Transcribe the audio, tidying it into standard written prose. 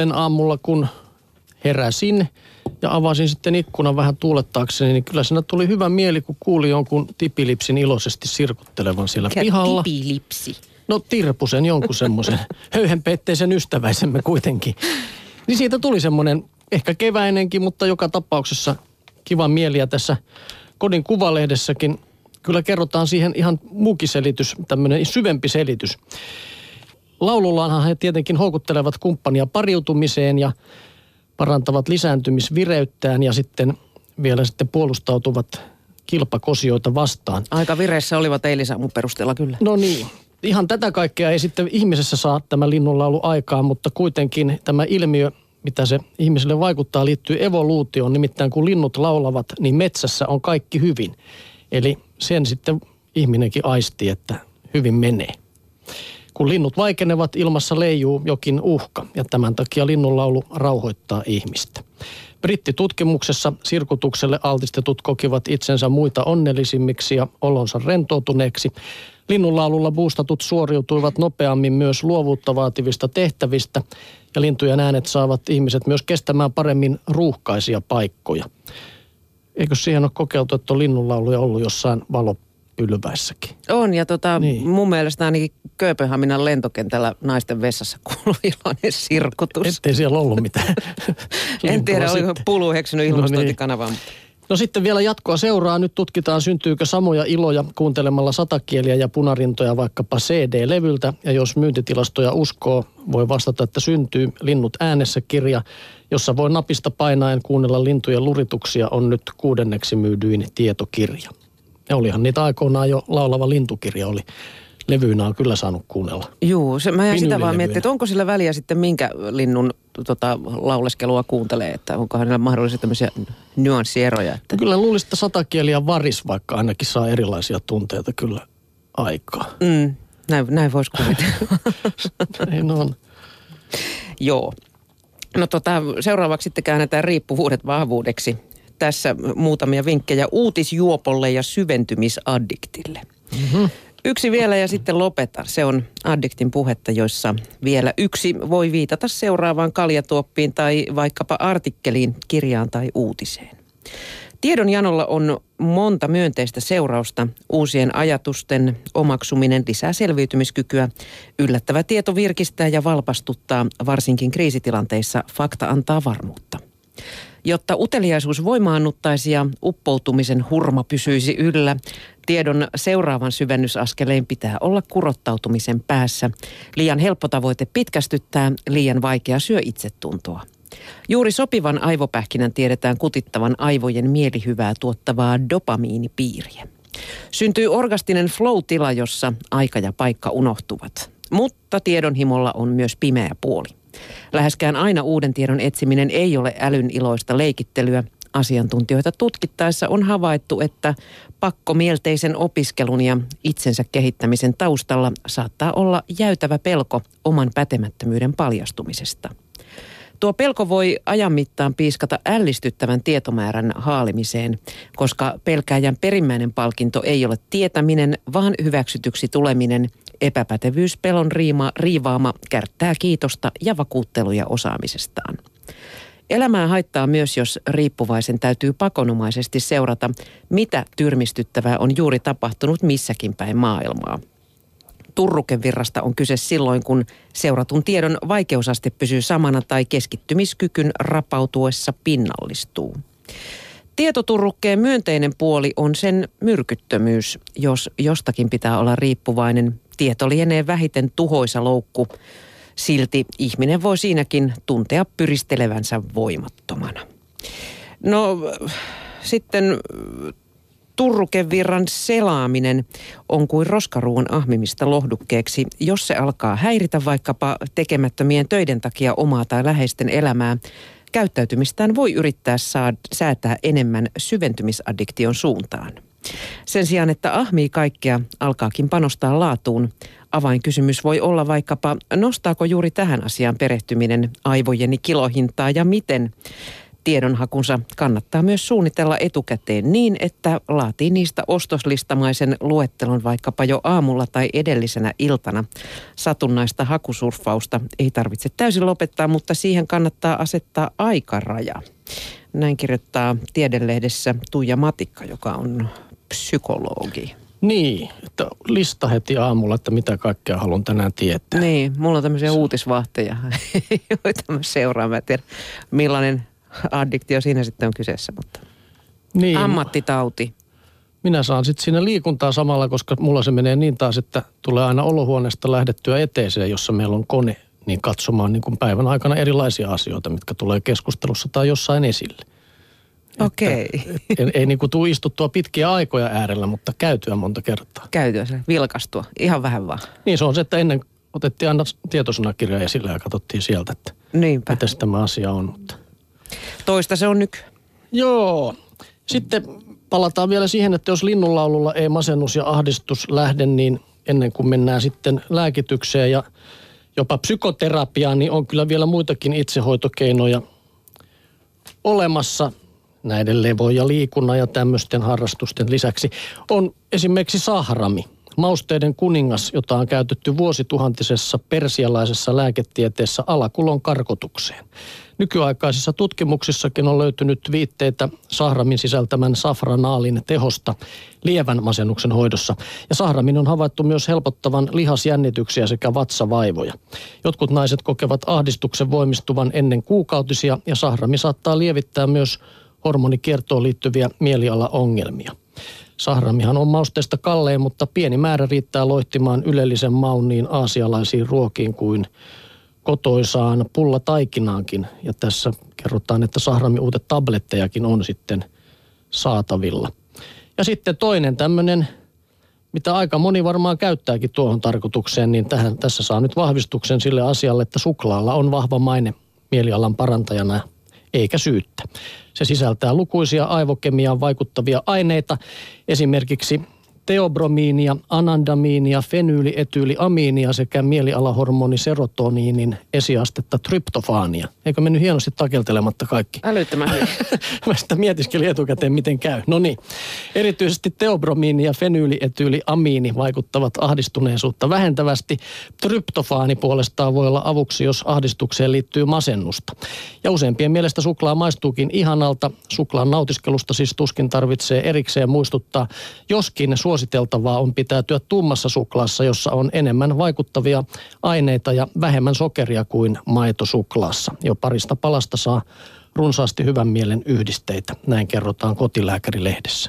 eilen aamulla, kun heräsin ja avasin sitten ikkunan vähän tuulettaakseni, niin kyllä siinä tuli hyvä mieli, kun kuuli jonkun tipilipsin iloisesti sirkuttelevan siellä pihalla. Tipilipsi? No Tirpusen, jonkun semmoisen höyhenpeitteisen ystäväisemme kuitenkin. Niin siitä tuli semmoinen ehkä keväinenkin, mutta joka tapauksessa kiva mieliä tässä Kodin Kuvalehdessäkin. Kyllä kerrotaan siihen ihan muukin selitys, tämmöinen syvempi selitys. Laulullaanhan he tietenkin houkuttelevat kumppania pariutumiseen ja parantavat lisääntymisvireyttään ja sitten vielä sitten puolustautuvat kilpakosioita vastaan. Aika vireessä olivat eilisaammun perusteella kyllä. No niin. Ihan tätä kaikkea ei sitten ihmisessä saa tämä linnunlaulu aikaan, mutta kuitenkin tämä ilmiö, mitä se ihmiselle vaikuttaa, liittyy evoluutioon. Nimittäin kun linnut laulavat, niin metsässä on kaikki hyvin. Eli sen sitten ihminenkin aistii, että hyvin menee. Kun linnut vaikenevat, ilmassa leijuu jokin uhka ja tämän takia linnunlaulu rauhoittaa ihmistä. Brittitutkimuksessa sirkutukselle altistetut kokivat itsensä muita onnellisimmiksi ja olonsa rentoutuneeksi. Linnunlaululla boostatut suoriutuivat nopeammin myös luovuutta vaativista tehtävistä ja lintujen äänet saavat ihmiset myös kestämään paremmin ruuhkaisia paikkoja. Eikö siihen ole kokeiltu, että on linnunlauluja ollut jossain valopylväissäkin? On ja niin. Mun mielestä ainakin Kööpenhaminan lentokentällä naisten vessassa kuului iloinen sirkutus. Ettei siellä ollut mitään. En tiedä, oliko pulu heksynyt ilmastointikanavaan. No niin. No sitten vielä jatkoa seuraa. Nyt tutkitaan, syntyykö samoja iloja kuuntelemalla satakieliä ja punarintoja vaikkapa CD-levyltä. Ja jos myyntitilastoja uskoo, voi vastata, että syntyy Linnut äänessä -kirja, jossa voi napista painaen kuunnella lintujen lurituksia, on nyt 6. myydyin tietokirja. Ja olihan niitä aikoinaan jo Laulava lintukirja oli. Levyynä on kyllä saanut kuunnella. Juu, mä jäin sitä vaan miettiä, että onko sillä väliä sitten minkä linnun lauleskelua kuuntelee, että onkohan niillä mahdollisia tämmöisiä nyanssieroja. Että... Kyllä luulisin, että satakieliä varis vaikka ainakin saa erilaisia tunteita kyllä aikaa. Näin voisi kuvitella. Näin on. Joo. No seuraavaksi sitten käännetään riippuvuudet vahvuudeksi. Tässä muutamia vinkkejä uutisjuopolle ja syventymisaddiktille. Mm-hmm. Yksi vielä ja sitten lopeta. Se on Addiktin puhetta, jossa vielä yksi voi viitata seuraavaan kaljatuoppiin tai vaikkapa artikkeliin, kirjaan tai uutiseen. Tiedonjanolla on monta myönteistä seurausta. Uusien ajatusten omaksuminen lisää selviytymiskykyä. Yllättävä tieto virkistää ja valpastuttaa, varsinkin kriisitilanteissa fakta antaa varmuutta. Jotta uteliaisuus voimaannuttaisi ja uppoutumisen hurma pysyisi yllä, tiedon seuraavan syvennysaskeleen pitää olla kurottautumisen päässä. Liian helppo tavoite pitkästyttää, liian vaikea syö itsetuntoa. Juuri sopivan aivopähkinän tiedetään kutittavan aivojen mielihyvää tuottavaa dopamiinipiiriä. Syntyy orgastinen flow-tila, jossa aika ja paikka unohtuvat. Mutta tiedon himolla on myös pimeä puoli. Läheskään aina uuden tiedon etsiminen ei ole älyn iloista leikittelyä. Asiantuntijoita tutkittaessa on havaittu, että pakkomielteisen opiskelun ja itsensä kehittämisen taustalla saattaa olla jäytävä pelko oman pätemättömyyden paljastumisesta. Tuo pelko voi ajan mittaan piiskata ällistyttävän tietomäärän haalimiseen, koska pelkääjän perimmäinen palkinto ei ole tietäminen, vaan hyväksytyksi tuleminen. Epäpätevyys pelon riivaama kärttää kiitosta ja vakuutteluja osaamisestaan. Elämää haittaa myös, jos riippuvaisen täytyy pakonomaisesti seurata, mitä tyrmistyttävää on juuri tapahtunut missäkin päin maailmaa. Turrukevirrasta on kyse silloin, kun seuratun tiedon vaikeusaste pysyy samana tai keskittymiskykyn rapautuessa pinnallistuu. Tietoturrukkeen myönteinen puoli on sen myrkyttömyys. Jos jostakin pitää olla riippuvainen, tieto lienee vähiten tuhoisa loukku. Silti ihminen voi siinäkin tuntea pyristelevänsä voimattomana. No sitten turrukevirran selaaminen on kuin roskaruun ahmimista lohdukkeeksi, jos se alkaa häiritä vaikkapa tekemättömien töiden takia omaa tai läheisten elämää. Käyttäytymistään voi yrittää säätää enemmän syventymisaddiktion suuntaan. Sen sijaan, että ahmii kaikkea, alkaakin panostaa laatuun. Avainkysymys voi olla vaikkapa, nostaako juuri tähän asiaan perehtyminen aivojeni kilohintaa ja miten? Tiedonhakunsa kannattaa myös suunnitella etukäteen niin, että laatii niistä ostoslistamaisen luettelon vaikkapa jo aamulla tai edellisenä iltana. Satunnaista hakusurffausta ei tarvitse täysin lopettaa, mutta siihen kannattaa asettaa aikaraja. Näin kirjoittaa Tiedelehdessä Tuija Matikka, joka on psykologi. Niin, että lista heti aamulla, että mitä kaikkea haluan tänään tietää. Niin, mulla on tämmöisiä uutisvahteja, joita mä seuraan. Mä en tiedä, millainen addiktio siinä sitten on kyseessä, mutta niin, ammattitauti. Minä saan sitten siinä liikuntaa samalla, koska mulla se menee niin taas, että tulee aina olohuoneesta lähdettyä eteeseen, jossa meillä on kone, niin katsomaan niin kuin päivän aikana erilaisia asioita, mitkä tulee keskustelussa tai jossain esille. Okei. Ei niin kuin tule istuttua pitkiä aikoja äärellä, mutta käytyä monta kertaa. Käytyä, vilkastua, ihan vähän vaan. Niin se on se, että ennen otettiin aina tietosanakirja esille ja katsottiin sieltä, että mitä tämä asia on. Mutta toista se on nyt. Joo. Sitten palataan vielä siihen, että jos linnunlaululla ei masennus ja ahdistus lähde, niin ennen kuin mennään sitten lääkitykseen ja jopa psykoterapiaan, niin on kyllä vielä muitakin itsehoitokeinoja olemassa. Näiden levo- ja liikunnan ja tämmöisten harrastusten lisäksi on esimerkiksi sahrami, mausteiden kuningas, jota on käytetty vuosituhantisessa persialaisessa lääketieteessä alakulon karkotukseen. Nykyaikaisissa tutkimuksissakin on löytynyt viitteitä sahramin sisältämän safranaalin tehosta lievän masennuksen hoidossa. Ja sahramin on havaittu myös helpottavan lihasjännityksiä sekä vatsavaivoja. Jotkut naiset kokevat ahdistuksen voimistuvan ennen kuukautisia ja sahrami saattaa lievittää myös hormonikiertoon liittyviä mielialaongelmia. Sahramihan on mausteista kallein, mutta pieni määrä riittää loihtimaan ylellisen maun niin aasialaisiin ruokiin kuin kotoisaan pullataikkinaankin. Ja tässä kerrotaan, että sahramiuutetablettejakin on sitten saatavilla. Ja sitten toinen tämmöinen, mitä aika moni varmaan käyttääkin tuohon tarkoitukseen, niin tässä saa nyt vahvistuksen sille asialle, että suklaalla on vahva maine mielialan parantajana eikä syyttä. Se sisältää lukuisia aivokemiaan vaikuttavia aineita, esimerkiksi teobromiinia, anandamiinia, fenyylietyyliamiinia sekä mielialahormoni serotoniinin esiastetta tryptofaania. Eikö mennyt hienosti takeltelematta kaikki? Älyttömän hyvin. Mä sitä mietiskelin etukäteen, miten käy. No niin. Erityisesti teobromiini ja fenyylietyyliamiini vaikuttavat ahdistuneisuutta vähentävästi. Tryptofaani puolestaan voi olla avuksi, jos ahdistukseen liittyy masennusta. Ja useimpien mielestä suklaa maistuukin ihanalta. Suklaan nautiskelusta siis tuskin tarvitsee erikseen muistuttaa, joskin suositeltavaa on pitäytyä tummassa suklaassa, jossa on enemmän vaikuttavia aineita ja vähemmän sokeria kuin maitosuklaassa. Jo parista palasta saa runsaasti hyvän mielen yhdisteitä, näin kerrotaan Kotilääkäri-lehdessä.